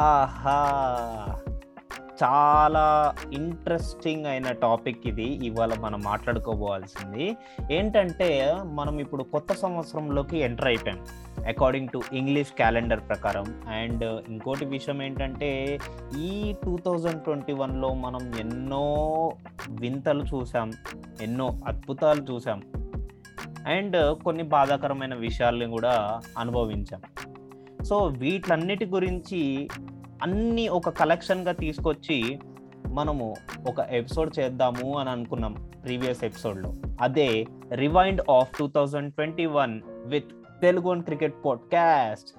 ఆహా, చాలా ఇంట్రెస్టింగ్ అయిన టాపిక్ ఇది. ఇవాళ మనం మాట్లాడుకోబోవాల్సింది ఏంటంటే, మనం ఇప్పుడు కొత్త సంవత్సరంలోకి ఎంటర్ అయిపోయాం అకార్డింగ్ టు ఇంగ్లీష్ క్యాలెండర్ ప్రకారం. అండ్ ఇంకోటి విషయం ఏంటంటే, ఈ 2021లో మనం ఎన్నో వింతలు చూసాం, ఎన్నో అద్భుతాలు చూసాం, అండ్ కొన్ని బాధాకరమైన విషయాలను కూడా అనుభవించాం. సో వీటన్నిటి గురించి అన్నీ ఒక కలెక్షన్గా తీసుకొచ్చి మనము ఒక ఎపిసోడ్ చేద్దాము అని అనుకున్నాం ప్రీవియస్ ఎపిసోడ్లో. అదే rewind of 2021 with TeluguOne cricket podcast.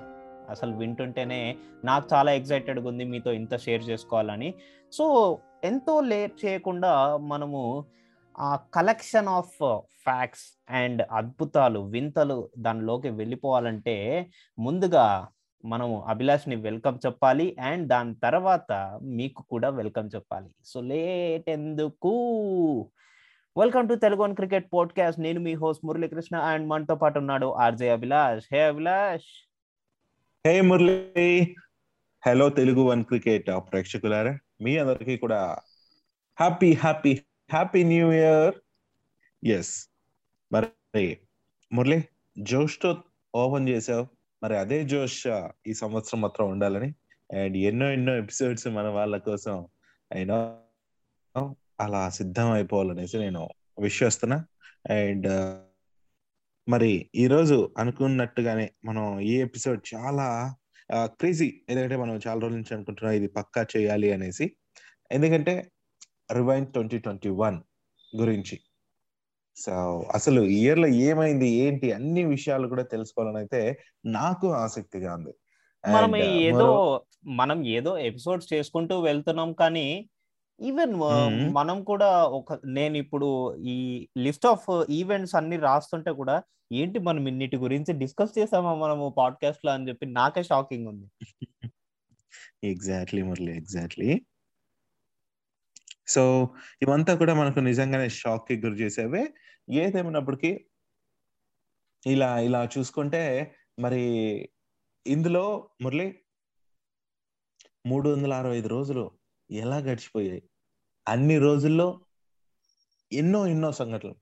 అసలు వింటుంటేనే నాకు చాలా ఎక్సైటెడ్గా ఉంది మీతో ఇంత షేర్ చేసుకోవాలని. సో ఎంతో లేట్ చేయకుండా మనము ఆ కలెక్షన్ ఆఫ్ ఫ్యాక్ట్స్ అండ్ అద్భుతాలు, వింతలు దానిలోకి వెళ్ళిపోవాలంటే ముందుగా మనము అభిలాష్ని వెల్కమ్ చెప్పాలి, అండ్ దాని తర్వాత మీకు కూడా వెల్కమ్ చెప్పాలి. సో లేట్ ఎందుకు, welcome to TeluguOne cricket podcast. నేను మీ హోస్ట్ మురళీకృష్ణ, అండ్ మనతో పాటు ఉన్నాడు RJ Abhilash. Hey Abhilash. Hey Murali. Hello TeluguOne cricket ప్రేక్షకులారా, మీ అందరికీ కూడా happy happy happy new year. Yes, మరి మురళీ, జోష్తో ఓపెన్ చేసావు, మరి అదే జోష్ ఈ సంవత్సరం మాత్రం ఉండాలని అండ్ ఎన్నో ఎపిసోడ్స్ మన వాళ్ళ కోసం అయినా అలా సిద్ధం అయిపోవాలనేసి నేను విష్ చేస్తున్నా. అండ్ మరి ఈరోజు అనుకున్నట్టుగానే మనం ఈ ఎపిసోడ్ చాలా క్రేజీ, ఎందుకంటే మనం చాలా రోజుల నుంచి అనుకుంటున్నాం ఇది పక్కా చేయాలి అనేసి. ఎందుకంటే రివైండ్ 2021 గురించి, సో అసలు ఇయర్ లో ఏమైంది ఏంటి అన్ని విషయాలు కూడా తెలుసుకోవాలని అయితే నాకు ఆసక్తిగా ఉంది. మనం ఏదో ఎపిసోడ్స్ చేసుకుంటూ వెళ్తున్నాం, కానీ ఈవెన్ మనం కూడా ఒక, నేను ఇప్పుడు ఈ లిస్ట్ ఆఫ్ ఈవెంట్స్ అన్ని రాస్తుంటే కూడా ఏంటి మనం ఇన్నిటి గురించి డిస్కస్ చేసామా మనము పాడ్కాస్ట్ లో అని చెప్పి నాకే షాకింగ్ ఉంది. Exactly Murali, exactly. సో ఇవంతా కూడా మనకు నిజంగానే షాక్ కి గురి చేసేవే. ఏదేమైనప్పటికీ ఇలా ఇలా చూసుకుంటే మరి ఇందులో మురళి 365 రోజులు ఎలా గడిచిపోయాయి. అన్ని రోజుల్లో ఎన్నో సంఘటనలు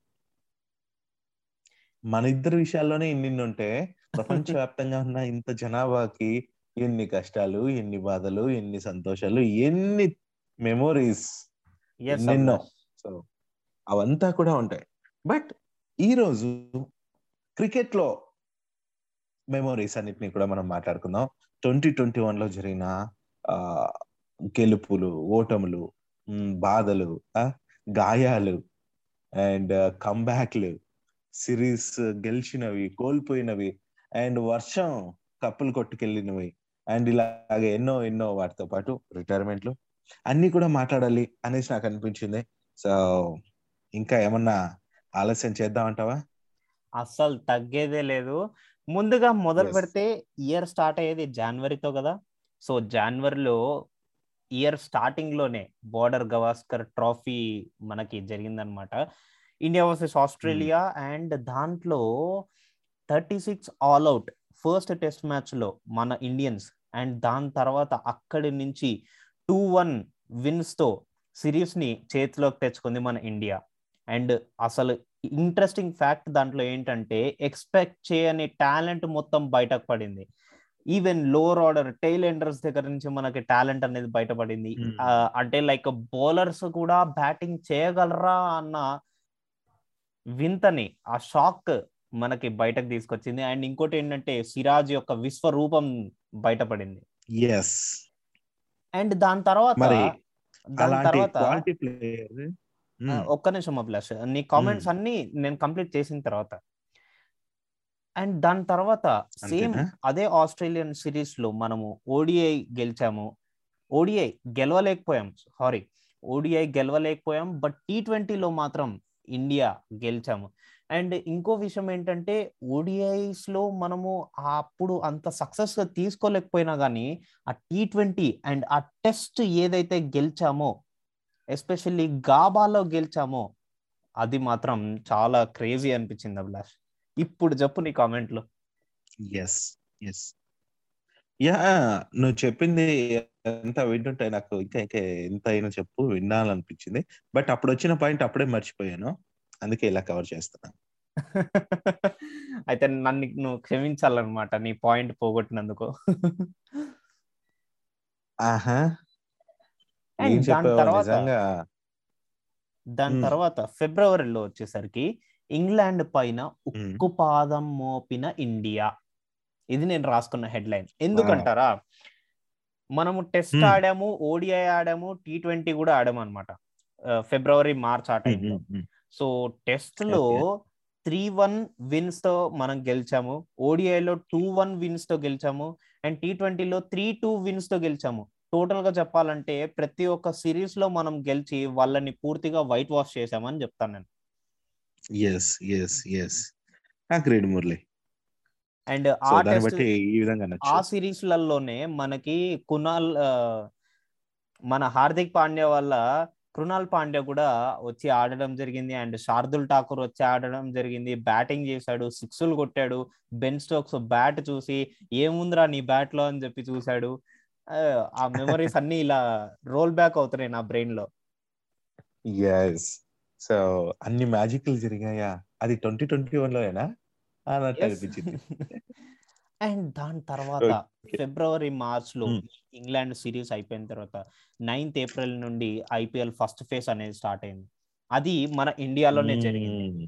మన ఇద్దరి విషయాల్లోనే ఇన్ని ఉంటే, ప్రపంచవ్యాప్తంగా ఉన్న ఇంత జనాభాకి ఎన్ని కష్టాలు, ఎన్ని బాధలు, ఎన్ని సంతోషాలు, ఎన్ని మెమోరీస్, నిన్నో. సో అవంతా కూడా ఉంటాయి. బట్ ఈరోజు క్రికెట్ లో మెమోరీస్ అన్నిటినీ కూడా మనం మాట్లాడుకుందాం. 2021 లో జరిగిన గెలుపులు, ఓటములు, బాధలు, గాయాలు అండ్ కంబ్యాక్లు, సిరీస్ గెలిచినవి, కోల్పోయినవి, అండ్ వర్షం కప్పులు కొట్టుకెళ్ళినవి, అండ్ ఇలాగే ఎన్నో వాటితో పాటు రిటైర్మెంట్లు అన్ని కూడా మాట్లాడాలి అనేసి నాకు అనిపించింది. సో ఇంకా ఏమన్నా ఆలస్యం చేద్దామంటావా? అస్సలు తగ్గేదే లేదు. ముందుగా మొదలు పెడితే, ఇయర్ స్టార్ట్ అయ్యేది జనవరితో కదా. సో జనవరిలో ఇయర్ స్టార్టింగ్ లోనే బోర్డర్ గవాస్కర్ ట్రోఫీ మనకి జరిగిందనమాట. ఇండియా వర్సెస్ ఆస్ట్రేలియా, అండ్ దాంట్లో 36 ఆల్అవుట్ ఫస్ట్ టెస్ట్ మ్యాచ్ లో మన ఇండియన్స్, అండ్ దాని తర్వాత అక్కడి నుంచి 2-1 విన్స్ తో సిరీస్ ని చేతిలోకి తెచ్చుకుంది మన ఇండియా. అండ్ అసలు ఇంట్రెస్టింగ్ ఫ్యాక్ట్ దాంట్లో ఏంటంటే, ఎక్స్పెక్ట్ చేయని టాలెంట్ మొత్తం బయటకు పడింది. Even lower order tail enders దగ్గర నుంచి మనకి టాలెంట్ అనేది బయటపడింది. అంటే లైక్ బౌలర్స్ కూడా బ్యాటింగ్ చేయగలరా అన్న వింతని, ఆ షాక్ మనకి బయటకు తీసుకొచ్చింది. అండ్ ఇంకోటి ఏంటంటే, సిరాజ్ యొక్క విశ్వరూపం బయటపడింది. అండ్ దాని తర్వాత ఒక్క నిమిషం అభిలాష్, నీ కామెంట్స్ అన్ని నేను కంప్లీట్ చేసిన తర్వాత. అండ్ దాని తర్వాత సేమ్ అదే ఆస్ట్రేలియన్ సిరీస్ లో మనము ఓడిఐ గెలవలేకపోయాం, బట్ T20లో మాత్రం ఇండియా గెలిచాము. అండ్ ఇంకో విషయం ఏంటంటే, ఓడిఐస్ లో మనము అప్పుడు అంత సక్సెస్ గా తీసుకోలేకపోయినా కానీ ఆ T20 అండ్ ఆ టెస్ట్ ఏదైతే గెలిచామో, ఎస్పెషల్లీ గాబాలో గెలిచామో, అది మాత్రం చాలా క్రేజీ అనిపించింది అభిలాష్. ఇప్పుడు చెప్పు నీ కామెంట్లు. యా నువ్వు చెప్పింది ఎంత వింటుంటే నాకు ఇంకా ఇంకా ఎంత అయినా చెప్పు వినాలనిపించింది. బట్ అప్పుడు వచ్చిన పాయింట్ అప్పుడే మర్చిపోయాను, అందుకే ఇలా కవర్ చేస్తున్నాను. అయితే నన్ను నువ్వు క్షమించాలన్నమాట నీ పాయింట్ పోగొట్టినందుకు. ఆహా, దాని తర్వాత ఫిబ్రవరిలో వచ్చేసరికి ఇంగ్లాండ్ పైన ఉక్కు పాదం మోపిన ఇండియా, ఇది నేను రాసుకున్న హెడ్లైన్. ఎందుకంటారా, మనము టెస్ట్ ఆడాము, ఓడిఐ ఆడాము, T20 కూడా ఆడాము అనమాట ఫిబ్రవరి మార్చ్ ఆ టైంలో. సో టెస్ట్ లో 3-1 విన్స్ తో మనం గెలిచాము, ఓడిఐలో 2-1 విన్స్ తో గెలిచాము, అండ్ T20లో 3-2 విన్స్ తో గెలిచాము. టోటల్ గా చెప్పాలంటే ప్రతి ఒక్క సిరీస్ లో మనం గెలిచి వాళ్ళని పూర్తిగా వైట్ వాష్ చేసామని చెప్తాను నేను. అండ్ ఆ సిరీస్ లలోనే మనకి మన హార్దిక్ పాండ్యా వల్ల కృణాల్ పాండ్యా కూడా వచ్చి ఆడడం జరిగింది, అండ్ శార్దుల్ ఠాకూర్ వచ్చి ఆడడం జరిగింది. బ్యాటింగ్ చేశాడు, 6లు కొట్టాడు. బెన్ స్టోక్స్ బ్యాట్ చూసి ఏముందిరా నీ బ్యాట్ లో అని చెప్పి చూశాడు. ఆ మెమరీస్ అన్ని ఇలా రోల్ బ్యాక్ అవుతున్నాయి నా బ్రెయిన్ లో. సో అన్ని మ్యాజిక్లు జరిగాయా, అది 2021లోనా అన్నట్టు అనిపించింది. అండ్ దాని తర్వాత ఫిబ్రవరి మార్చ్ లో ఇంగ్లాండ్ సిరీస్ అయిపోయిన తర్వాత 9th April నుండి IPL ఫస్ట్ ఫేజ్ అనేది స్టార్ట్ అయింది. అది మన ఇండియాలోనే జరిగింది.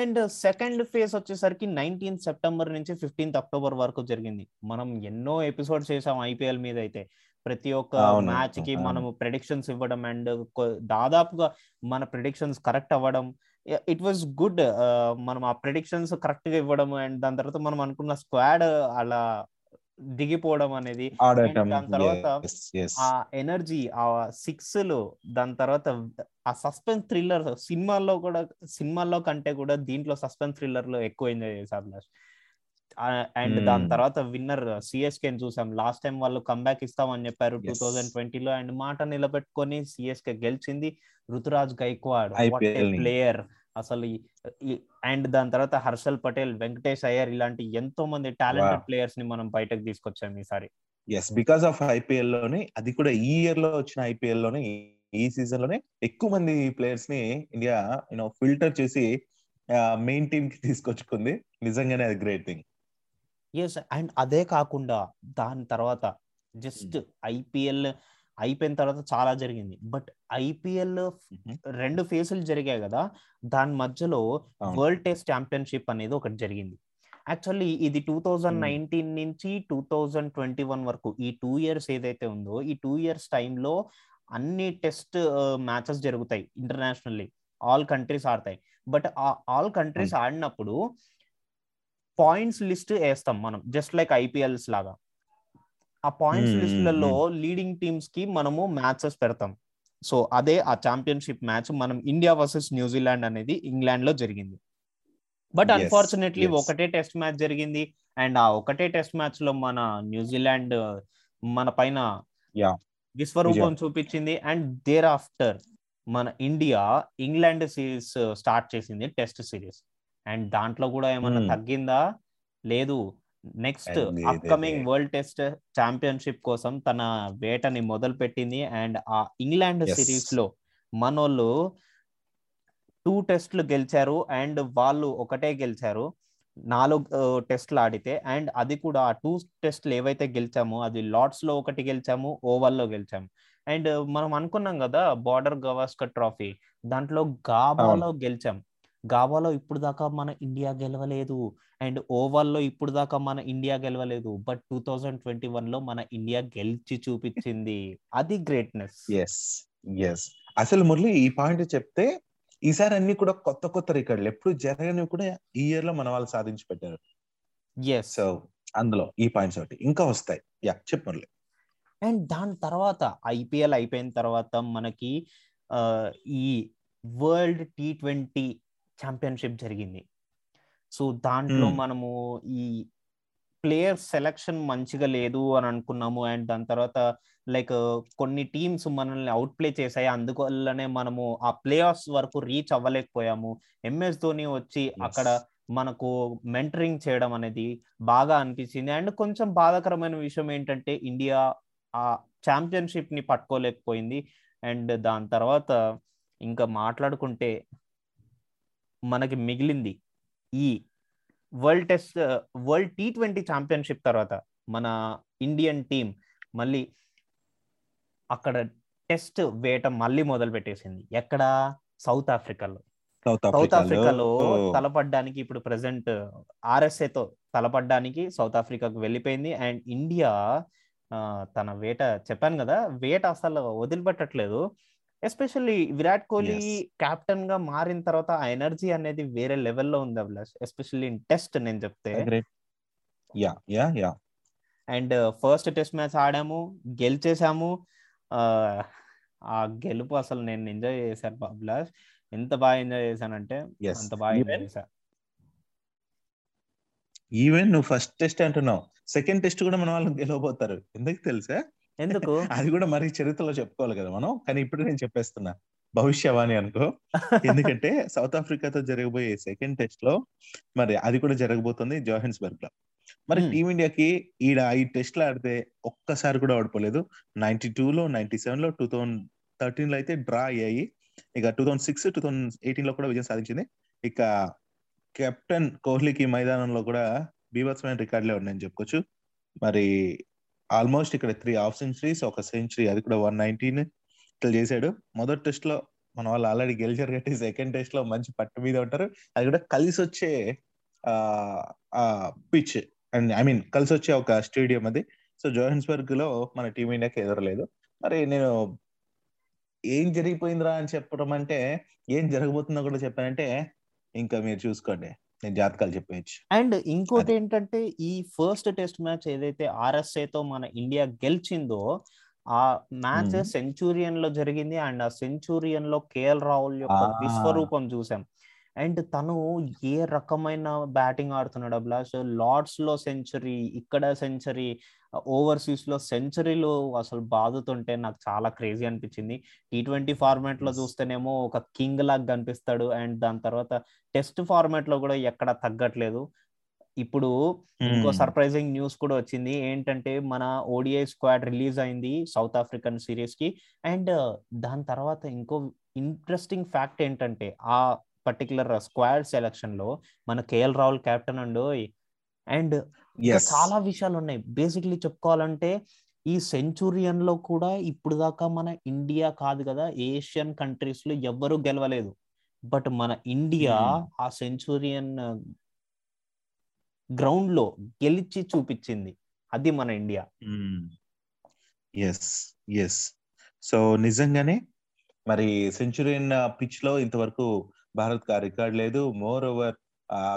అండ్ సెకండ్ ఫేజ్ వచ్చేసరికి 19th September నుంచి 15th October వరకు జరిగింది. మనం ఎన్నో ఎపిసోడ్స్ చేసాం IPL మీద. అయితే ప్రతి ఒక్క మ్యాచ్ కి మనము ప్రెడిక్షన్స్ ఇవ్వడం, అండ్ దాదాపుగా మన ప్రెడిక్షన్స్ కరెక్ట్ అవ్వడం. ఇట్ వాజ్ గుడ్, మనం ఆ ప్రెడిక్షన్స్ కరెక్ట్ గా ఇవ్వడం, అండ్ దాని తర్వాత మనం అనుకున్న స్క్వాడ్ అలా దిగిపోవడం అనేది, దాని తర్వాత ఆ ఎనర్జీ, ఆ 6లు, దాని తర్వాత ఆ సస్పెన్స్ థ్రిల్లర్. సినిమాల్లో కూడా, సినిమాల్లో కంటే కూడా దీంట్లో సస్పెన్స్ థ్రిల్లర్ లో ఎక్కువ ఎంజాయ్ చేశాం లాస్ట్. అండ్ దాని తర్వాత విన్నర్ CSK ని చూసాం. లాస్ట్ టైం వాళ్ళు కంబ్యాక్ ఇస్తామని చెప్పారు 2020లో, అండ్ మాట నిలబెట్టుకొని CSK గెలిచింది. రుతురాజ్ గైక్వాడ్ ప్లేయర్ అసలు. అండ్ దాని తర్వాత హర్షల్ పటేల్, వెంకటేష్ అయ్యర్, ఇలాంటి ఎంతో మంది టాలెంటెడ్ ప్లేయర్స్ ని మనం బయటకు తీసుకొచ్చాం ఈసారి. ఎస్, బికాస్ ఆఫ్ IPL లోనే, అది కూడా ఈ ఇయర్ లో వచ్చిన IPL లోనే, ఈ సీజన్ లోనే ఎక్కువ మంది ప్లేయర్స్ ని ఇండియా ఫిల్టర్ చేసి మెయిన్ టీమ్ కి తీసుకొచ్చుకుంది. నిజంగానే అది గ్రేట్ థింగ్. ఎస్, అండ్ అదే కాకుండా దాని తర్వాత జస్ట్ IPL అయిపోయిన తర్వాత చాలా జరిగింది. బట్ IPL 2 ఫేజులు జరిగాయి కదా, దాని మధ్యలో వరల్డ్ టెస్ట్ ఛాంపియన్షిప్ అనేది ఒకటి జరిగింది. యాక్చువల్లీ ఇది 2019 నుంచి 2021 వరకు, ఈ 2 years ఏదైతే ఉందో, ఈ 2 years టైంలో అన్ని టెస్ట్ మ్యాచెస్ జరుగుతాయి ఇంటర్నేషనల్లీ, ఆల్ కంట్రీస్ ఆడతాయి. బట్ ఆ ఆల్ కంట్రీస్ ఆడినప్పుడు పాయింట్స్ లిస్ట్ వేస్తాం మనం, జస్ట్ లైక్ IPLs లాగా. ఆ పాయింట్స్ లిస్టులలో లీడింగ్ టీమ్స్ కి మనము మ్యాచెస్ పెడతాం. సో అదే ఆ ఛాంపియన్షిప్ మ్యాచ్ మనం ఇండియా వర్సెస్ న్యూజిలాండ్ అనేది ఇంగ్లాండ్ లో జరిగింది. బట్ అన్ఫార్చునేట్లీ ఒకటే టెస్ట్ మ్యాచ్ జరిగింది, అండ్ ఆ ఒకటే టెస్ట్ మ్యాచ్ లో మన న్యూజిలాండ్ మన పైన విశ్వరూపం చూపించింది. అండ్ దేర్ ఆఫ్టర్ మన ఇండియా ఇంగ్లాండ్ సిరీస్ స్టార్ట్ చేసింది, టెస్ట్ సిరీస్. అండ్ దాంట్లో కూడా ఏమన్నా తగ్గిందా? లేదు. Next upcoming world test championship కోసం తన వేటని మొదలు పెట్టింది. అండ్ ఆ ఇంగ్లాండ్ సిరీస్ లో మనోళ్ళు 2 టెస్టులు గెలిచారు, అండ్ వాళ్ళు ఒకటే గెలిచారు 4 టెస్టులు ఆడితే. అండ్ అది కూడా ఆ 2 టెస్టులు ఏవైతే గెలిచామో, అది లార్డ్స్ లో ఒకటి గెలిచాము, ఓవర్ లో గెలిచాము. అండ్ మనం అనుకున్నాం కదా బార్డర్ గవాస్కర్ ట్రోఫీ, దాంట్లో గాబాలో గెలిచాం. గాబాలో ఇప్పుడు దాకా మన ఇండియా గెలవలేదు, అండ్ ఓవర్లో ఇప్పుడు దాకా మన ఇండియా గెలవలేదు. బట్ 2021లో మన ఇండియా గెలిచి చూపించింది, అది గ్రేట్నెస్. ఎస్ ఎస్, అసలు మురళి ఈ పాయింట్ చెప్తే, ఈసారి అన్ని కూడా కొత్త కొత్త రికార్డులు, ఎప్పుడు జరగనివి కూడా ఈ ఇయర్ లో మన వాళ్ళు సాధించి పెట్టారు. ఎస్, సో అందులో ఈ పాయింట్స్ ఒకటి ఇంకా వస్తాయి. యా, చెప్పు మురళి. అండ్ దాని తర్వాత IPL అయిపోయిన తర్వాత మనకి ఈ వరల్డ్ T20 ఛాంపియన్షిప్ జరిగింది. సో దాంట్లో మనము ఈ ప్లేయర్ సెలెక్షన్ మంచిగా లేదు అని అనుకున్నాము. అండ్ దాని తర్వాత లైక్ కొన్ని టీమ్స్ మనల్ని అవుట్ ప్లే చేశాయి, అందువల్లనే మనము ఆ ప్లే ఆఫ్స్ వరకు రీచ్ అవ్వలేకపోయాము. MS ధోని వచ్చి అక్కడ మనకు మెంటరింగ్ చేయడం అనేది బాగా అనిపించింది. అండ్ కొంచెం బాధాకరమైన విషయం ఏంటంటే ఇండియా ఆ ఛాంపియన్షిప్ని పట్టుకోలేకపోయింది. అండ్ దాని తర్వాత ఇంకా మాట్లాడుకుంటే మనకి మిగిలింది ఈ వరల్డ్ T20 ఛాంపియన్షిప్ తర్వాత మన ఇండియన్ టీం మళ్ళీ అక్కడ టెస్ట్ వేయటం మళ్ళీ మొదలు పెట్టేసింది. ఎక్కడ? సౌత్ ఆఫ్రికాలో తలపడ్డానికి ఇప్పుడు ప్రెసెంట్ RSAతో తలపడ్డానికి సౌత్ ఆఫ్రికాకు వెళ్ళిపోయింది. అండ్ ఇండియా తన వేట, చెప్పాను కదా, వేట అసలు వదిలిపెట్టట్లేదు. ఎస్పెషల్లీ విరాట్ కోహ్లీ కెప్టెన్ గా మారిన తర్వాత ఆ ఎనర్జీ అనేది వేరే లెవెల్లో ఉంది అభిలాష్, ఎస్పెషల్లీ ఇన్ టెస్ట్ నేను చెప్తే. అండ్ ఫస్ట్ టెస్ట్ మ్యాచ్ ఆడాము, గెలిచేసాము. ఆ గెలుపు అసలు నేను ఎంజాయ్ చేశాను అభిలాష్. ఎంత బాగా ఎంజాయ్ చేశానంటే అంత బాగా ఎంజాయ్ చేశాను. ఈవెన్ నువ్వు ఫస్ట్ టెస్ట్ అంటున్నావు, సెకండ్ టెస్ట్ కూడా మన వాళ్ళు గెలవబోతారు. ఎందుకు తెలుసా? ఎందుకు? అది కూడా మరి చరిత్రలో చెప్పుకోవాలి కదా మనం, కానీ ఇప్పుడు నేను చెప్పేస్తున్నా, భవిష్యవాణి అనుకో. ఎందుకంటే సౌత్ ఆఫ్రికాతో జరగబోయే సెకండ్ టెస్ట్ లో మరి అది కూడా జరగబోతుంది జోహెన్స్బర్గ్ లో. మరి టీమిండియాకి ఈడ ఈ టెస్ట్ లో ఆడితే ఒక్కసారి కూడా ఓడిపోలేదు. 92 లో, 97 లో, 2013 లో అయితే డ్రా అయ్యాయి. ఇక 2006, 2018 లో కూడా విజయం సాధించింది. ఇక కెప్టెన్ కోహ్లీకి మైదానంలో కూడా బీభత్సమైన రికార్డులే ఉన్నాయని చెప్పుకోవచ్చు. మరి ఆల్మోస్ట్ ఇక్కడ 3 హాఫ్ సెంచరీస్, 1 సెంచరీ, అది కూడా 119 ఇట్లా చేశాడు. మొదటి టెస్ట్ లో మన వాళ్ళు ఆల్రెడీ గెలిచారు కాబట్టి సెకండ్ టెస్ట్ లో మంచి పట్టు మీద ఉంటారు. అది కూడా కలిసి వచ్చే పిచ్ అండ్ కలిసి వచ్చే ఒక స్టేడియం అది. సో జోహెన్స్బర్గ్ లో మన టీమిండియాకి ఎదురలేదు. మరి నేను ఏం జరిగిపోయిందిరా అని చెప్పడం అంటే, ఏం జరగబోతుందో కూడా చెప్పానంటే ఇంకా మీరు చూసుకోండి, నేను జాతకాలు చెప్పేయచ్చు. అండ్ ఇంకోటి ఏంటంటే ఈ ఫస్ట్ టెస్ట్ మ్యాచ్ ఏదైతే RSAతో మన ఇండియా గెలిచిందో ఆ మ్యాచ్ సెంచూరియన్ లో జరిగింది. అండ్ ఆ సెంచూరియన్ లో KL రాహుల్ యొక్క విశ్వరూపం చూసాం. అండ్ తను ఏ రకమైన బ్యాటింగ్ ఆడుతున్నాడు అభిలాష్, లార్డ్స్ లో సెంచరీ, ఇక్కడ సెంచరీ, ఓవర్సీస్ లో సెంచరీలు అసలు బాదుతుంటే నాకు చాలా క్రేజీ అనిపించింది. T20 ఫార్మాట్ లో చూస్తేనేమో ఒక కింగ్ లాగా కనిపిస్తాడు. అండ్ దాని తర్వాత టెస్ట్ ఫార్మాట్ లో కూడా ఎక్కడ తగ్గట్లేదు. ఇప్పుడు ఇంకో సర్ప్రైజింగ్ న్యూస్ కూడా వచ్చింది ఏంటంటే మన ODI స్క్వాడ్ రిలీజ్ అయింది సౌత్ ఆఫ్రికన్ సిరీస్ కి. అండ్ దాని తర్వాత ఇంకో ఇంట్రెస్టింగ్ ఫ్యాక్ట్ ఏంటంటే ఆ పర్టికులర్ స్క్వాడ్ సెలక్షన్ లో మన KL రాహుల్ కెప్టెన్ అండి. అండ్ చాలా విషయాలు ఉన్నాయి. బేసిక్లీ చెప్పుకోవాలంటే ఈ సెంచూరియన్ లో కూడా ఇప్పుడు దాకా మన ఇండియా కాదు కదా, ఏషియన్ కంట్రీస్ లో ఎవ్వరూ గెలవలేదు. బట్ మన ఇండియా ఆ సెంచూరియన్ గ్రౌండ్ లో గెలిచి చూపించింది. అది మన ఇండియా. సో నిజంగానే మరి సెంచూరియన్ పిచ్ లో ఇంతవరకు భారత్ ఆ రికార్డ్ లేదు. మోర్ ఓవర్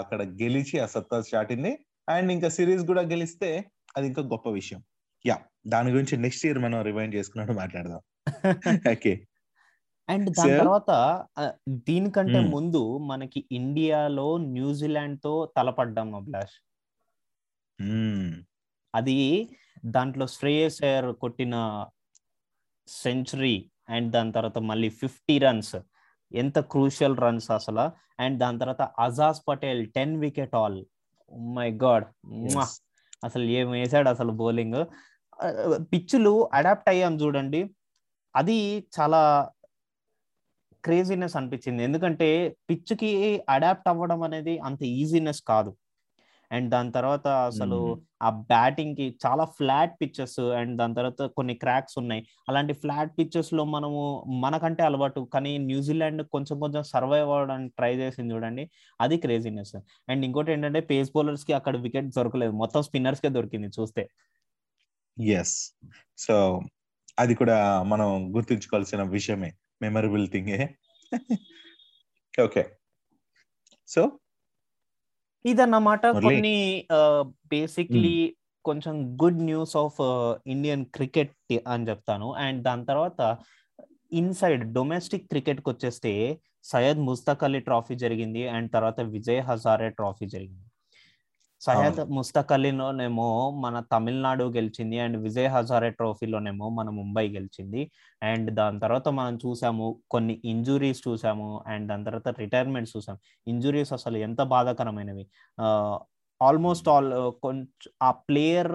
అక్కడ గెలిచి ఆ సత్తా చాటింది. అండ్ ఇంకా సిరీస్ కూడా గెలిస్తే అది ఇంకా గొప్ప విషయం. దాని గురించి నెక్స్ట్ ఇయర్ మనం రివైండ్ చేసుకున్నట్టు మాట్లాడదాం. ఓకే. అండ్ దాని తర్వాత దీనికంటే ముందు మనకి ఇండియాలో న్యూజిలాండ్ తో తలపడ్డాం అభిలాష్. అది దాంట్లో శ్రేయస్ అయ్యర్ కొట్టిన సెంచరీ అండ్ దాని తర్వాత మళ్ళీ 50 runs, ఎంత క్రూషియల్ రన్స్ అసలు. అండ్ దాని తర్వాత Ajaz Patel 10 wicket haul. My God, అసలు ఏం వేసాడు అసలు బౌలింగ్. పిచ్చులు అడాప్ట్ అయ్యాం చూడండి, అది చాలా క్రేజీనెస్ అనిపించింది. ఎందుకంటే పిచ్చుకి అడాప్ట్ అవ్వడం అనేది అంత ఈజీనెస్ కాదు. అండ్ దాని తర్వాత అసలు ఆ బ్యాటింగ్ కి చాలా ఫ్లాట్ పిచ్చెస్ అండ్ దాని తర్వాత కొన్ని క్రాక్స్ ఉన్నాయి. అలాంటి ఫ్లాట్ పిచ్చెస్ లో మనము మనకంటే అలవాటు, కానీ న్యూజిలాండ్ కొంచెం కొంచెం సర్వైవ్ అవ్వడానికి ట్రై చేసింది చూడండి, అది క్రేజీనెస్. అండ్ ఇంకోటి ఏంటంటే పేస్ బౌలర్స్ కి అక్కడ వికెట్ దొరకలేదు, మొత్తం స్పిన్నర్స్ కే దొరికింది చూస్తే. సో అది కూడా మనం గుర్తుంచుకోవాల్సిన విషయమే, మెమరబుల్ థింగే. ఓకే, సో ఇదన్నమాట కొన్ని బేసిక్లీ కొంచెం good news of Indian cricket అని చెప్తాను. అండ్ దాని తర్వాత ఇన్సైడ్ డొమెస్టిక్ క్రికెట్కి వచ్చేస్తే సయ్యద్ ముస్తాక్ అలీ ట్రాఫీ జరిగింది. అండ్ తర్వాత విజయ్ హజారే ట్రాఫీ జరిగింది. సయ్యద్ ముస్తాక్ అలీలోనేమో మన తమిళనాడు గెలిచింది, అండ్ విజయ్ హజారే ట్రోఫీలోనేమో మన ముంబై గెలిచింది. అండ్ దాని తర్వాత మనం చూసాము కొన్ని ఇంజురీస్ చూసాము, అండ్ దాని తర్వాత రిటైర్మెంట్స్ చూసాము. ఇంజురీస్ అసలు ఎంత బాధాకరమైనవి, ఆల్మోస్ట్ ఆల్ కొంచెం ఆ ప్లేయర్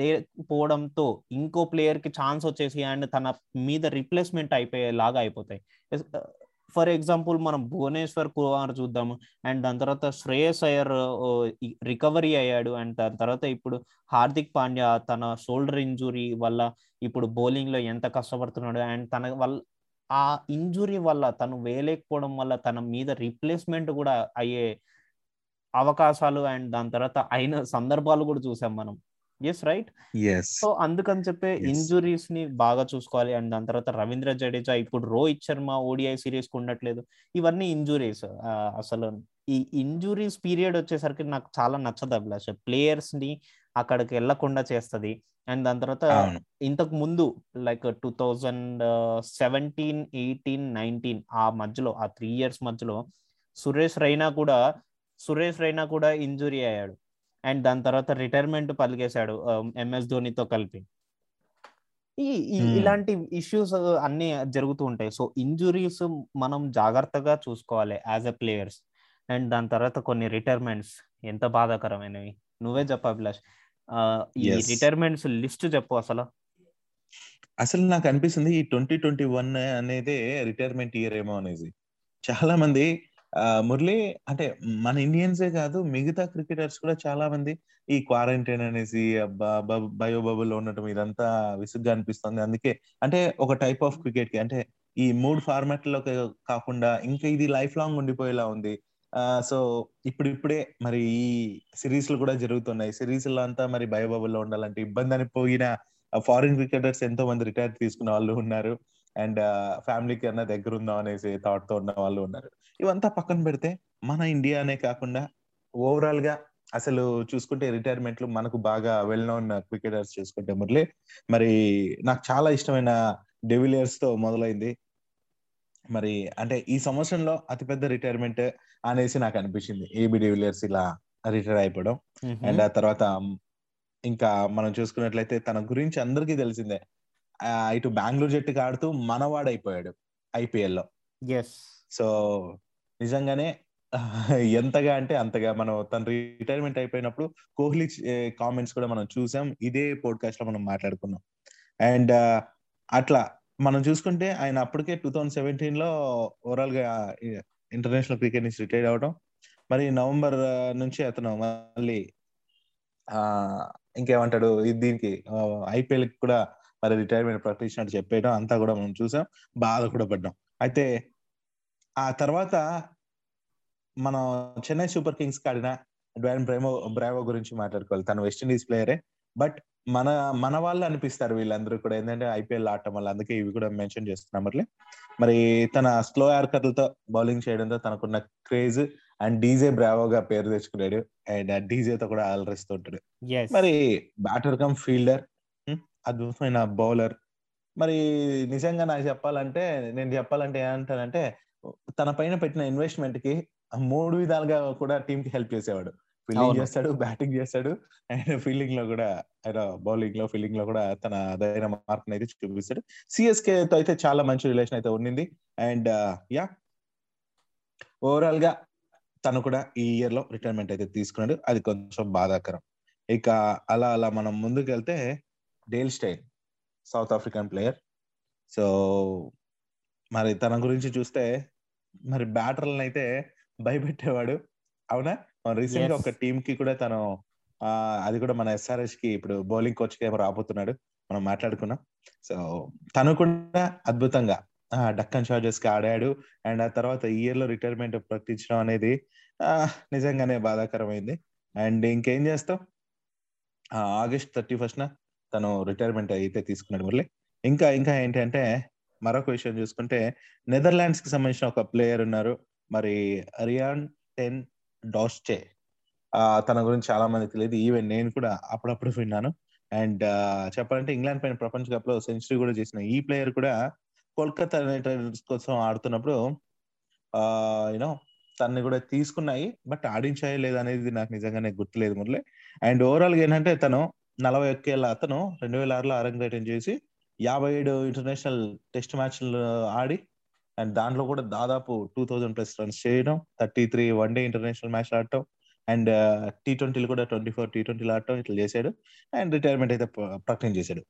లేకపోవడంతో ఇంకో ప్లేయర్కి ఛాన్స్ వచ్చేసి అండ్ తన మీద రీప్లేస్మెంట్ అయిపోయేలాగా అయిపోతాయి. ఫర్ ఎగ్జాంపుల్ మనం భువనేశ్వర్ కుమార్ చూద్దాము, అండ్ దాని తర్వాత శ్రేయస్ అయ్యర్ రికవరీ అయ్యాడు, అండ్ దాని తర్వాత ఇప్పుడు హార్దిక్ పాండ్యా తన షోల్డర్ ఇంజురీ వల్ల ఇప్పుడు బౌలింగ్లో ఎంత కష్టపడుతున్నాడు, అండ్ తన వల్ల ఆ ఇంజురీ వల్ల తను వేయలేకపోవడం వల్ల తన మీద రీప్లేస్మెంట్ కూడా అయ్యే అవకాశాలు అండ్ దాని తర్వాత అయిన సందర్భాలు కూడా చూసాం మనం. Yes right. సో అందుకని చెప్పే ఇంజురీస్ ని బాగా చూసుకోవాలి. అండ్ దాని తర్వాత రవీంద్ర జడేజా, ఇప్పుడు రోహిత్ శర్మ ఓడిఐ సిరీస్ ఉండట్లేదు, ఇవన్నీ ఇంజురీస్. అసలు ఈ ఇంజురీస్ పీరియడ్ వచ్చేసరికి నాకు చాలా నచ్చదు, అభిలాష్. ప్లేయర్స్ ని అక్కడికి వెళ్లకుండా చేస్తుంది. అండ్ దాని తర్వాత ఇంతకు ముందు లైక్ 2017, 2018, 2019 ఆ మధ్యలో ఆ 3 years మధ్యలో సురేష్ రైనా కూడా ఇంజురీ అయ్యాడు, అండ్ దాని తర్వాత రిటైర్మెంట్ పలికేశాడు ఎంఎస్ ధోనితో కలిపి. ఇలాంటి ఇష్యూస్ అన్ని జరుగుతూ ఉంటాయి. సో ఇంజురీస్ మనం జాగ్రత్తగా చూసుకోవాలి యాజ్ ఎ ప్లేయర్స్. అండ్ దాని తర్వాత కొన్ని రిటైర్మెంట్స్ ఎంత బాధాకరమైనవి, నువ్వే చెప్పు అభిలాష్, ఈ రిటైర్మెంట్స్ లిస్ట్ చెప్పు. అసలు నాకు అనిపిస్తుంది ఈ 2021 అనేది రిటైర్మెంట్ ఇయర్ ఏమో అనేది. చాలా మంది మురళి అంటే మన ఇండియన్సే కాదు మిగతా క్రికెటర్స్ కూడా చాలా మంది ఈ క్వారంటైన్ అనేసి బయోబబుల్లో ఉండటం ఇదంతా విసుగ్గా అనిపిస్తుంది. అందుకే అంటే ఒక టైప్ ఆఫ్ క్రికెట్ కి అంటే ఈ 3 ఫార్మాట్లో కాకుండా ఇంకా ఇది లైఫ్ లాంగ్ ఉండిపోయేలా ఉంది. సో ఇప్పుడిప్పుడే మరి ఈ సిరీస్లు కూడా జరుగుతున్నాయి, సిరీస్లో అంతా మరి బయోబబుల్లో ఉండాలంటే ఇబ్బంది అని పోయిన ఫారిన్ క్రికెటర్స్ ఎంతో మంది రిటైర్ తీసుకున్న వాళ్ళు ఉన్నారు, అండ్ ఫ్యామిలీకి అన్న దగ్గర ఉందాం అనేసి థాట్ తో ఉన్న వాళ్ళు ఉన్నారు. ఇవంతా పక్కన పెడితే మన ఇండియానే కాకుండా ఓవరాల్ గా అసలు చూసుకుంటే రిటైర్మెంట్లు మనకు బాగా వెల్ నోన్ క్రికెటర్స్ చూసుకుంటే మురళి, మరి నాకు చాలా ఇష్టమైన డెవిలియర్స్ తో మొదలైంది. మరి అంటే ఈ సంవత్సరంలో అతిపెద్ద రిటైర్మెంట్ అనేసి నాకు అనిపించింది ఏబి డెవిలియర్స్ ఇలా రిటైర్ అయిపోవడం. అండ్ ఆ తర్వాత ఇంకా మనం చూసుకున్నట్లయితే తన గురించి అందరికీ తెలిసిందే, ఇటు బెంగళూరు జట్టుకి ఆడుతూ మనవాడైపోయాడు ఐపీఎల్లో. సో నిజంగానే ఎంతగా అంటే అంతగా మనం తన రిటైర్మెంట్ అయిపోయినప్పుడు కోహ్లీ కామెంట్స్ కూడా మనం చూసాం, ఇదే పోడ్కాస్ట్ లో మనం మాట్లాడుకున్నాం. అండ్ అట్లా మనం చూసుకుంటే ఆయన అప్పటికే 2017లో ఓవరాల్ గా ఇంటర్నేషనల్ క్రికెట్ నుంచి రిటైర్ అవడం, మరి నవంబర్ నుంచి అతను మళ్ళీ ఇంకేమంటాడు దీనికి ఐపీఎల్ కి కూడా మరి రిటైర్మెంట్ ప్రకటించినట్టు చెప్పేయడం అంతా కూడా మనం చూసాం, బాధ కూడా పడ్డాం. అయితే ఆ తర్వాత మనం చెన్నై సూపర్ కింగ్స్ కి ఆడిన డ్వాన్ బ్రావో గురించి మాట్లాడుకోవాలి. తను వెస్టిండీస్ ప్లేయరే, బట్ మన వాళ్ళు అనిపిస్తారు వీళ్ళందరూ కూడా, ఏంటంటే ఐపీఎల్ ఆడటం వల్ల. అందుకే ఇవి కూడా మెన్షన్ చేస్తున్నాం మళ్ళీ. మరి తన స్లో యార్కర్లతో బౌలింగ్ చేయడంతో తనకున్న క్రేజ్, అండ్ డీజే బ్రావోగా పేరు తెచ్చుకున్నాడు, అండ్ డీజేతో కూడా అలరిస్తుంటాడు. మరి బ్యాటర్ కమ్ ఫీల్డర్, అద్భుతమైన బౌలర్. మరి నిజంగా నేను చెప్పాలంటే ఏమంటానంటే తన పైన పెట్టిన ఇన్వెస్ట్మెంట్ కి 3 విధాలుగా కూడా టీమ్ కి హెల్ప్ చేసేవాడు. ఫీల్డింగ్ చేస్తాడు, బ్యాటింగ్ చేస్తాడు, అండ్ బౌలింగ్ లో ఫీల్డింగ్ లో కూడా తన దైన మార్క్ అయితే చూపిస్తాడు. సిఎస్కే తో అయితే చాలా మంచి రిలేషన్ అయితే ఉండింది. అండ్ యా ఓవరాల్ గా తను కూడా ఈ ఇయర్ లో రిటైర్మెంట్ అయితే తీసుకున్నాడు, అది కొంచెం బాధాకరం. ఇక అలా మనం ముందుకు వెళ్తే Dale Steyn, South African player. So మరి తన గురించి చూస్తే మరి బ్యాటర్లను అయితే భయపెట్టేవాడు, అవునా? రీసెంట్ గా ఒక టీమ్ కి కూడా తను అది కూడా మన SRH కి ఇప్పుడు బౌలింగ్ కోచ్ కి రాబోతున్నాడు, మనం మాట్లాడుకున్నాం. సో తను కూడా అద్భుతంగా డక్కన్ చార్జర్స్ కి ఆడాడు, అండ్ ఆ తర్వాత ఇయర్ లో రిటైర్మెంట్ ప్రకటించడం అనేది నిజంగానే బాధాకరమైంది. అండ్ ఇంకేం చేస్తాం, August 31st తను రిటైర్మెంట్ అయితే తీసుకున్నాడు మురళి. ఇంకా ఏంటంటే మరొక విషయం చూసుకుంటే నెదర్లాండ్స్ కి సంబంధించిన ఒక ప్లేయర్ ఉన్నారు, మరి రియాన్ టెన్ డాస్చే. తన గురించి చాలా మంది తెలియదు, ఈవెన్ నేను కూడా అప్పుడప్పుడు విన్నాను. అండ్ చెప్పాలంటే ఇంగ్లాండ్ పైన ప్రపంచ కప్ లో సెంచరీ కూడా చేసిన ఈ ప్లేయర్ కూడా కోల్కతా నైట్ రైడర్స్ కోసం ఆడుతున్నప్పుడు యూనో తనని కూడా తీసుకున్నాయి, బట్ ఆడించాయో లేదనేది నాకు నిజంగానే గుర్తులేదు మురళి. అండ్ ఓవరాల్ గా ఏంటంటే తను 41 ఏళ్ళ అతను 2006లో అరంగేటం చేసి 57 ఇంటర్నేషనల్ టెస్ట్ మ్యాచ్లు ఆడి అండ్ దాంట్లో కూడా దాదాపు 2000+ రన్స్ చేయడం, 33 వన్డే ఇంటర్నేషనల్ మ్యాచ్లు ఆడటం అండ్ T20లు కూడా 24 T20లు ఆడటం ఇట్లా చేశాడు అండ్ రిటైర్మెంట్ అయితే ప్రకటన చేశాడు.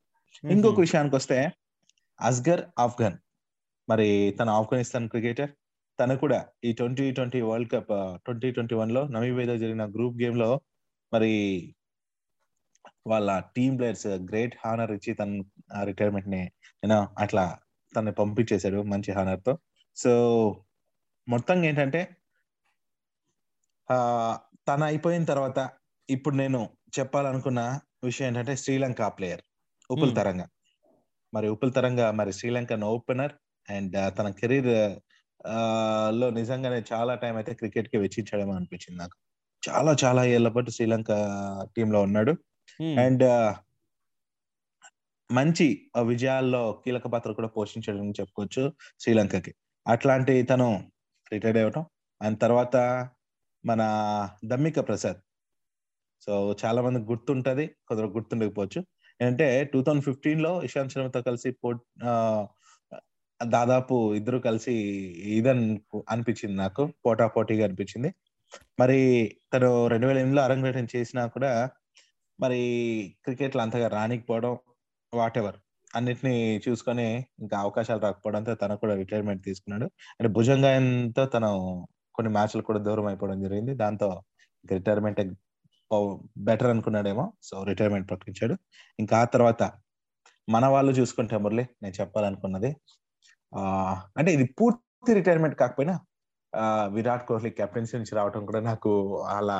ఇంకొక విషయానికి వస్తే అస్గర్ ఆఫ్ఘన్, మరి తన ఆఫ్ఘనిస్తాన్ క్రికెటర్, తను కూడా ఈ 2020 వరల్డ్ కప్ 2021లో నమీబియాలో జరిగిన గ్రూప్ గేమ్ లో మరి వాళ్ళ టీమ్ ప్లేయర్స్ గ్రేట్ హానర్ ఇచ్చి తన రిటైర్మెంట్ ని అట్లా తనని పంపించేశాడు మంచి హానర్ తో. సో మొత్తంగా ఏంటంటే తను అయిపోయిన తర్వాత ఇప్పుడు నేను చెప్పాలనుకున్న విషయం ఏంటంటే శ్రీలంక ప్లేయర్ ఉపుల్ తరంగ. మరి ఉపుల్ తరంగ మరి శ్రీలంకన్ ఓపెనర్ అండ్ తన కెరీర్ లో నిజంగానే చాలా టైం అయితే క్రికెట్ కి వెచ్చించడమే అనిపించింది నాకు. చాలా చాలా ఏళ్ల పాటు శ్రీలంక టీమ్ లో ఉన్నాడు అండ్ మంచి విజయాల్లో కీలక పాత్ర కూడా పోషించడం చెప్పుకోవచ్చు శ్రీలంకకి. అట్లాంటి తను రిటైర్డ్ అవ్వటం అండ్ తర్వాత మన దమ్మిక ప్రసాద్, సో చాలా మంది గుర్తుంటది, కొందరు గుర్తుండకపోవచ్చు. ఏంటంటే 2015లో ఇషాంత్ శర్మతో కలిసి దాదాపు ఇద్దరు కలిసి ఇదని అనిపించింది నాకు, పోటాపోటీగా అనిపించింది. మరి తను 2008లో అరంగేటం చేసినా కూడా మరి క్రికెట్లో అంతగా రానికపోవడం వాటెవర్ అన్నిటినీ చూసుకొని ఇంకా అవకాశాలు రాకపోవడంతో తను కూడా రిటైర్మెంట్ తీసుకున్నాడు. అంటే భుజంగాయంతో తను కొన్ని మ్యాచ్లు కూడా దూరం అయిపోవడం జరిగింది, దాంతో రిటైర్మెంట్ బెటర్ అనుకున్నాడేమో, సో రిటైర్మెంట్ ప్రకటించాడు. ఇంకా ఆ తర్వాత మన వాళ్ళు చూసుకుంటే మురళి నేను చెప్పాలనుకున్నది అంటే ఇది పూర్తి రిటైర్మెంట్ కాకపోయినా విరాట్ కోహ్లీ కెప్టెన్సీ నుంచి రావడం కూడా నాకు అలా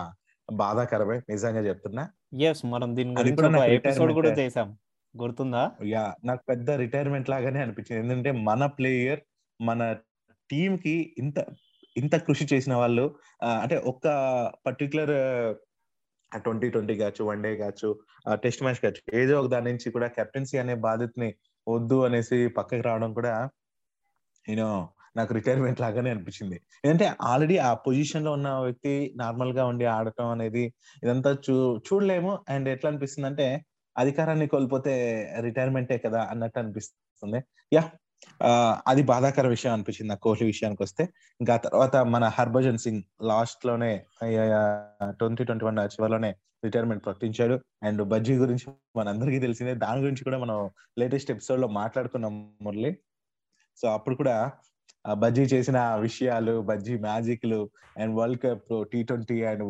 బాధాకరమే నిజంగా చెప్తున్నా. నాకు పెద్ద రిటైర్మెంట్ లాగానే అనిపించింది, ఎందుకంటే మన ప్లేయర్ మన టీమ్ కి ఇంత ఇంత కృషి చేసిన వాళ్ళు అంటే ఒక్క పర్టికులర్ 2020 కావచ్చు, వన్ డే కావచ్చు, టెస్ట్ మ్యాచ్ కావచ్చు, ఏదో ఒక దాని నుంచి కూడా కెప్టెన్సీ అనే బాధ్యతని వద్దు అనేసి పక్కకి రావడం కూడా నాకు రిటైర్మెంట్ లాగానే అనిపించింది. ఏంటంటే ఆల్రెడీ ఆ పొజిషన్ లో ఉన్న వ్యక్తి నార్మల్ గా ఉండి ఆడటం అనేది ఇదంతా చూడలేము. అండ్ ఎట్లా అనిపిస్తుంది అంటే అధికారాన్ని కోల్పోతే రిటైర్మెంటే కదా అన్నట్టు అనిపిస్తుంది. అది బాధాకర విషయం అనిపించింది నాకు కోహ్లీ విషయానికి వస్తే. ఇంకా తర్వాత మన హర్భజన్ సింగ్ లాస్ట్ లోనే 2021 చివరిలోనే రిటైర్మెంట్ ప్రకటించాడు. అండ్ బజ్జీ గురించి మనందరికీ తెలిసిందే, దాని గురించి కూడా మనం లేటెస్ట్ ఎపిసోడ్ లో మాట్లాడుకున్నాం మురళి. సో అప్పుడు కూడా బజ్జీ చేసిన విషయాలు, బజ్జీ మ్యాజిక్లు and world cup, T20 and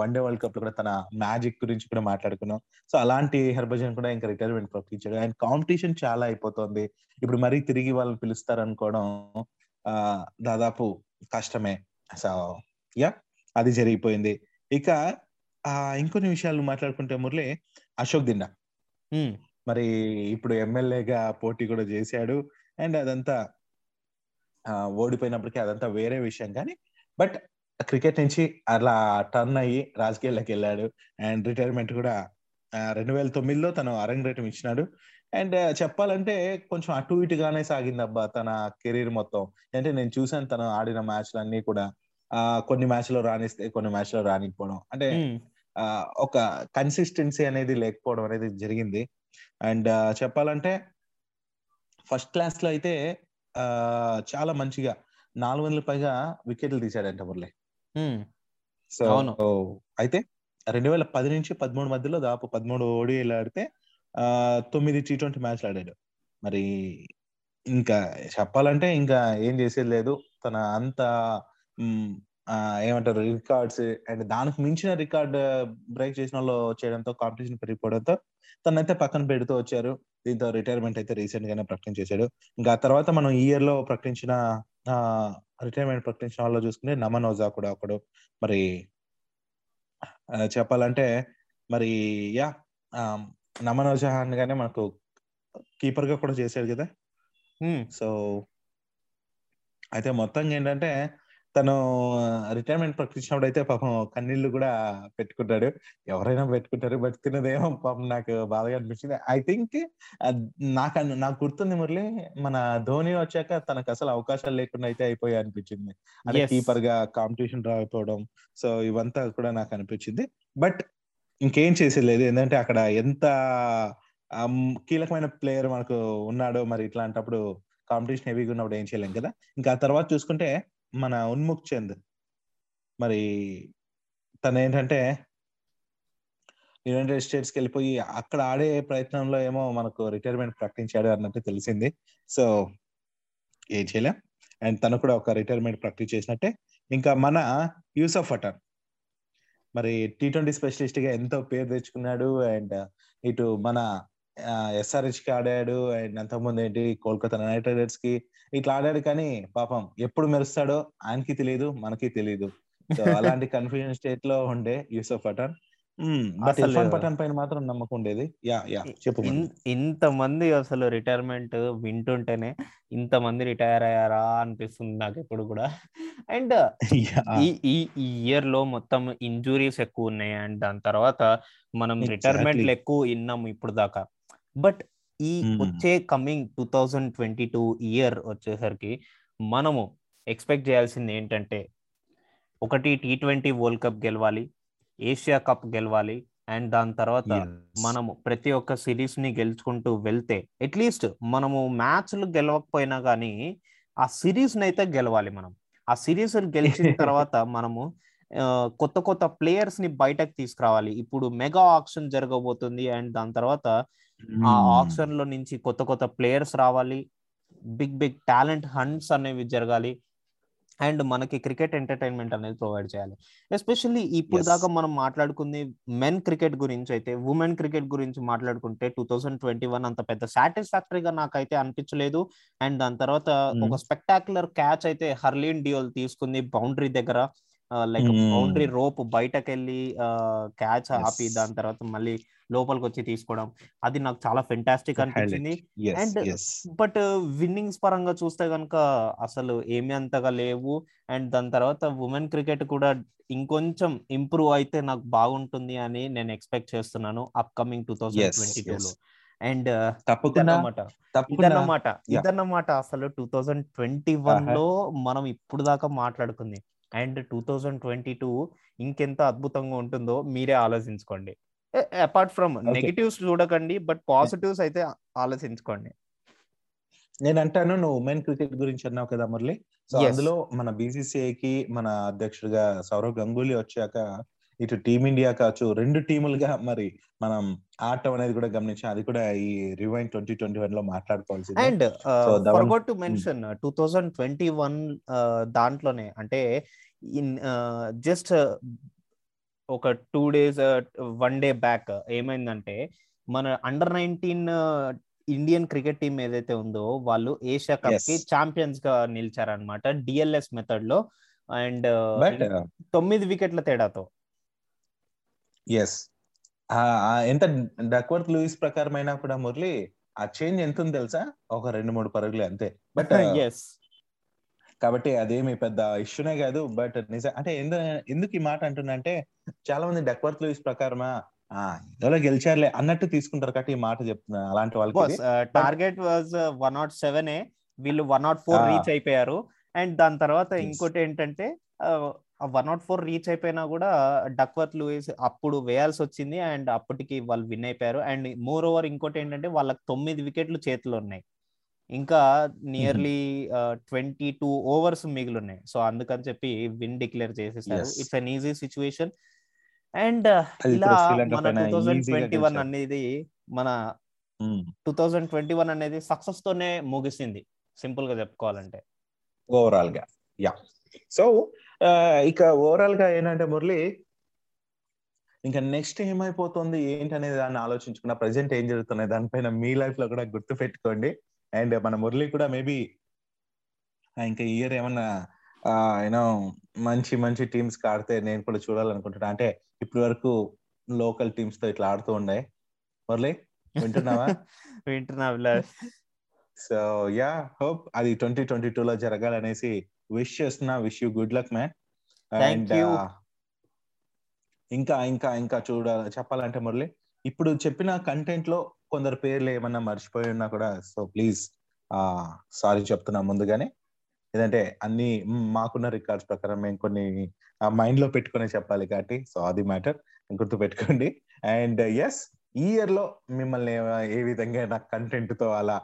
one day world cup లో కూడా తన మ్యాజిక్ గురించి కూడా మాట్లాడుకున్నాం. సో అలాంటి హర్భజన్ కూడా ఇంకా రిటైర్మెంట్ ప్రకటించాడు. అండ్ కాంపిటీషన్ చాలా అయిపోతుంది ఇప్పుడు, మరీ తిరిగి వాళ్ళని పిలుస్తారు అనుకోవడం దాదాపు కష్టమే. సో అది జరిగిపోయింది. ఇక ఇంకొన్ని విషయాలు మాట్లాడుకుంటే మురళి, అశోక్ దిండా మరి ఇప్పుడు ఎమ్మెల్యేగా పోటీ కూడా చేశాడు అండ్ అదంతా ఓడిపోయినప్పటికీ అదంతా వేరే విషయం, కానీ బట్ క్రికెట్ నుంచి అలా టర్న్ అయ్యి రాజకీయాల్లోకి వెళ్ళాడు. అండ్ రిటైర్మెంట్ కూడా 2009లో తను అరంగేటం ఇచ్చినాడు. అండ్ చెప్పాలంటే కొంచెం అటు ఇటుగానే సాగిందబ్బా తన కెరీర్ మొత్తం. అంటే నేను చూసాను తను ఆడిన మ్యాచ్లు అన్ని కూడా, కొన్ని మ్యాచ్లో రాణిస్తే కొన్ని మ్యాచ్లో రానికపోవడం, అంటే ఒక కన్సిస్టెన్సీ అనేది లేకపోవడం అనేది జరిగింది. అండ్ చెప్పాలంటే ఫస్ట్ క్లాస్ లో అయితే చాలా మంచిగా 400 పైగా వికెట్లు తీశాడంట మురళి. సో అయితే 2010 నుంచి 2013 మధ్యలో దాదాపు 13 ODIలు ఆడితే 9 T20 మ్యాచ్లు ఆడాడు. మరి ఇంకా చెప్పాలంటే ఇంకా ఏం చేసేది లేదు, తన అంత ఏమంటారు రికార్డ్స్ అండ్ దానికి మించిన రికార్డ్ బ్రేక్ చేసిన వాళ్ళు చేయడంతో కాంపిటీషన్ పెరిగిపోవడంతో తనైతే పక్కన పెడుతూ వచ్చారు. దీంతో రిటైర్మెంట్ అయితే రీసెంట్ గానే ప్రకటన చేశాడు. ఇంకా తర్వాత మనం ఈ ఇయర్ లో ప్రకటించిన రిటైర్మెంట్ ప్రకటించిన వాళ్ళు చూసుకుంటే నమన్ ఓజా కూడా ఒకడు. మరి చెప్పాలంటే మరి నమన్ ఓజా అనగానే మనకు కీపర్ గా కూడా చేశాడు కదా. సో అయితే మొత్తంగా ఏంటంటే తను రిటైర్మెంట్ ప్రకటించినప్పుడు అయితే పాపం కన్నీళ్లు కూడా పెట్టుకుంటాడు, ఎవరైనా పెట్టుకుంటారు. బట్ తినదేమో పాపం నాకు బాధగా అనిపించింది. ఐ థింక్ నాకు గుర్తుంది మురళి, మన ధోని వచ్చాక తనకు అసలు అవకాశాలు లేకుండా అయితే అయిపోయా అనిపించింది. అంటే కీపర్ గా కాంపిటీషన్ రాకపోవడం, సో ఇవంతా కూడా నాకు అనిపించింది. బట్ ఇంకేం చేసేది, ఏంటంటే అక్కడ ఎంత కీలకమైన ప్లేయర్ మనకు ఉన్నాడో, మరి ఇట్లాంటప్పుడు కాంపిటీషన్ హెవీగా ఉన్నప్పుడు ఏం చేయలేం కదా. ఇంకా తర్వాత చూసుకుంటే మన ఉన్ముఖ్ చంద్, మరి తను ఏంటంటే యునైటెడ్ స్టేట్స్కి వెళ్ళిపోయి అక్కడ ఆడే ప్రయత్నంలో ఏమో మనకు రిటైర్మెంట్ ప్రకటించాడు అన్నట్టు తెలిసింది. సో ఏం చేయలేం, అండ్ తను కూడా ఒక రిటైర్మెంట్ ప్రకటించ చేసినట్టే. ఇంకా మన యూసఫ్ పఠాన్, మరి T20 స్పెషలిస్ట్ గా ఎంతో పేరు తెచ్చుకున్నాడు, అండ్ ఇటు మన SRH కి ఆడాడు, అండ్ అంతకుముందు ఏంటి కోల్కతా నైట్ రైడర్స్ కి ఇట్లా ఆడాడు. కానీ పాపం ఎప్పుడు మెరుస్తాడో ఆయనకి తెలియదు, మనకి తెలియదు. సో అలాంటి కన్ఫ్యూజన్ స్టేట్ లో ఉండే యూసఫ్ పఠాన్, బట్ ఇర్ఫాన్ పఠాన్ పైన మాత్రం నమ్మకం ఉండేది. చెప్పు, ఇంతమంది అసలు రిటైర్మెంట్ వింటుంటేనే ఇంతమంది రిటైర్ అయ్యారా అనిపిస్తుంది నాకు ఎప్పుడు కూడా. అండ్ ఈ ఇయర్ లో మొత్తం ఇంజురీస్ ఎక్కువ ఉన్నాయి, అండ్ దాని తర్వాత మనం రిటైర్మెంట్లు ఎక్కువ విన్నాము ఇప్పుడు దాకా. బట్ ఈ వచ్చే కమింగ్ 2022 ఇయర్ వచ్చేసరికి మనము ఎక్స్పెక్ట్ చేయాల్సింది ఏంటంటే, ఒకటి T20 వరల్డ్ కప్ గెలవాలి, ఏషియా కప్ గెలవాలి, అండ్ దాని తర్వాత మనము ప్రతి ఒక్క సిరీస్ ని గెలుచుకుంటూ వెళ్తే అట్లీస్ట్ మనము మ్యాచ్లు గెలవకపోయినా కానీ ఆ సిరీస్ నైతే గెలవాలి. మనం ఆ సిరీస్ గెలిచిన తర్వాత మనము కొత్త కొత్త ప్లేయర్స్ ని బయటకు తీసుకురావాలి. ఇప్పుడు మెగా ఆక్షన్ జరగబోతుంది, అండ్ దాని తర్వాత ఆ ఆక్షన్ లో నుంచి కొత్త కొత్త ప్లేయర్స్ రావాలి, బిగ్ బిగ్ టాలెంట్ హంట్స్ అనేవి జరగాలి, అండ్ మనకి క్రికెట్ ఎంటర్టైన్మెంట్ అనేది ప్రొవైడ్ చేయాలి. ఎస్పెషల్లీ ఇప్పుడు దాకా మనం మాట్లాడుకుంది మెన్ క్రికెట్ గురించి, అయితే ఉమెన్ క్రికెట్ గురించి మాట్లాడుకుంటే 2021 అంత పెద్ద సాటిస్ఫాక్టరీగా నాకైతే అనిపించలేదు. అండ్ దాని తర్వాత ఒక స్పెక్టాక్యులర్ క్యాచ్ అయితే హర్లీన్ డియోల్ తీసుకుంది బౌండరీ దగ్గర, లైక్ బౌండరీ రోప్ బయటకెళ్ళి క్యాచ్ ఆపి దాని తర్వాత మళ్ళీ లోపలికి వచ్చి తీసుకోవడం, అది నాకు చాలా ఫెంటాస్టిక్ అనిపించింది. అండ్ బట్ విన్నింగ్స్ పరంగా చూస్తే కనుక అసలు ఏమీ అంతగా లేవు. అండ్ దాని తర్వాత ఉమెన్ క్రికెట్ కూడా ఇంకొంచెం ఇంప్రూవ్ అయితే నాకు బాగుంటుంది అని నేను ఎక్స్పెక్ట్ చేస్తున్నాను అప్కమింగ్ 2022లో. అండ్ ఇదన్నమాట అసలు 2021 లో మనం ఇప్పుడు దాకా మాట్లాడుకుంది. అండ్ 2022 ఇంకెంత అద్భుతంగా ఉంటుందో మీరే ఆలోచించుకోండి. అపార్ట్ ఫ్రమ్ నెగటివ్స్ చూడకండి, బట్ పాజిటివ్స్ అయితే ఆలోచించుకోండి. నేను అంటాను, నువ్వు ఉమెన్ క్రికెట్ గురించి అన్నావు కదా మురళి, సో అందులో మన BCCIకి మన అధ్యక్షుడిగా సౌరవ్ గంగూలీ వచ్చాక ఇటు టీమిండియా కావచ్చు, రెండు టీములుగా మరి మనం ఆడటం అనేది కూడా గమనించాం. అది కూడా ఈ రివైండ్ 2021 లో మాట్లాడుకోవాల్సింది. అండ్ ఫర్గాట్ టు మెన్షన్ 2021 దాంట్లోనే, అంటే జస్ట్ ఒక 2 days 1 day బ్యాక్ ఏమైందంటే, మన under-19 ఇండియన్ క్రికెట్ టీం ఏదైతే ఉందో వాళ్ళు ఏషియా కప్ కి ఛాంపియన్స్ గా నిలిచారనమాట DLS మెథడ్ లో, అండ్ 9 wicketల తేడాతో. ఎంత డక్వర్త్ లూయిస్ ప్రకారమైనా కూడా మురళి ఆ చేంజ్ ఎంత ఉంది తెలుసా, ఒక 2-3 పరుగులు అంతే. బట్ కాబట్టి అదేమి పెద్ద ఇష్యూనే కాదు. బట్ నిజం అంటే ఎందుకు ఈ మాట అంటున్నంటే, చాలా మంది డక్వర్త్ లూయిస్ ప్రకారమా ఎవరో గెలిచారులే అన్నట్టు తీసుకుంటారు కాబట్టి ఈ మాట చెప్తున్నా. అలాంటి వాళ్ళకి టార్గెట్ వాజ్ 107, వీళ్ళు 104 రీచ్ అయిపోయారు. అండ్ దాని తర్వాత ఇంకోటి ఏంటంటే 104 రీచ్ అయిపోయినా కూడా డక్వర్త్ లూయిస్ అప్పుడు వేయాల్సి వచ్చింది, అండ్ అప్పటికి వాళ్ళు విన్ అయిపోయారు. అండ్ మోర్ ఓవర్ ఇంకోటి ఏంటంటే వాళ్ళకి 9 wicketలు చేతిలో ఉన్నాయి, ఇంకా నియర్లీ 22 overs మిగిలిన్నాయి. సో అందుకని చెప్పి విన్ డిక్లేర్ చేసేసారు. It's an easy situation. And ఇలా మన 2021 అనేది సక్సెస్ తోనే ముగిసింది, సింపుల్ గా చెప్పుకోవాలంటే ఓవరాల్ గా. సో ఇక ఓవరాల్ గా ఏంటంటే మురళి, ఇంకా నెక్స్ట్ ఏమైపోతుంది ఏంటనే దాన్ని ఆలోచించుకున్నా, ప్రజెంట్ ఏం జరుగుతున్నాయి దానిపైన మీ లైఫ్ లో కూడా గుర్తు పెట్టుకోండి. అండ్ మన మురళి కూడా మేబీ ఇంకా ఇయర్ ఏమన్నా యూనో మంచి మంచి టీమ్స్ ఆడితే నేను కూడా చూడాలనుకుంటున్నా. అంటే ఇప్పటి వరకు లోకల్ టీమ్స్ తో ఇట్లా ఆడుతూ ఉండే మురళి, వింటున్నావా? వింటున్నా. సో హోప్ అది 2022 లో జరగాలనేసి విష్ చేస్తున్నా, wish you good luck man. And ఇంకా ఇంకా ఇంకా చెప్పాలంటే మురళి, ఇప్పుడు చెప్పిన కంటెంట్ లో కొందరు పేర్లు ఏమన్నా మర్చిపోయి ఉన్నా కూడా సో ప్లీజ్ సారీ చెప్తున్నా ముందుగానే. ఎందుకంటే అన్ని మాకున్న రికార్డ్స్ ప్రకారం మేము కొన్ని మైండ్ లో పెట్టుకునే చెప్పాలి కాబట్టి సో అది మ్యాటర్ గుర్తు పెట్టుకోండి. అండ్ ఎస్, ఈ ఇయర్ లో మిమ్మల్ని ఏ విధంగా నాకు కంటెంట్ తో అలా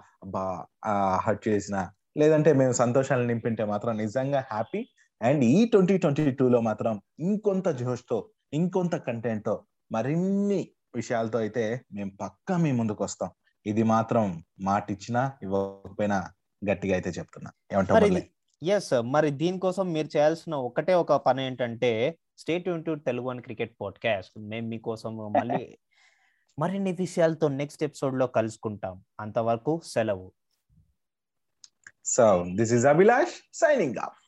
హర్ట్ చేసినా లేదంటే మేము సంతోషాలు నింపింటే మాత్రం నిజంగా హ్యాపీ. అండ్ ఈ 2022 మాత్రం ఇంకొంత జోష్తో ఇంకొంత కంటెంట్ తో మరిన్ని విషయాలతో అయితే మేము పక్కా మీ ముందుకు వస్తాం. ఇది మాత్రం మాట ఇచ్చినా ఇవ్వకపోయినా గట్టిగా అయితే చెప్తున్నా. ఏమంటారు? ఎస్, మరి దీనికోసం మీరు చేయాల్సిన ఒకటే ఒక పని ఏంటంటే stay tune to TeluguOne cricket podcast. మేము మీకోసం మళ్ళీ మరిన్ని విషయాలతో నెక్స్ట్ ఎపిసోడ్ లో కలుసుకుంటాం. అంతవరకు సెలవు. So this is Abhilash signing off.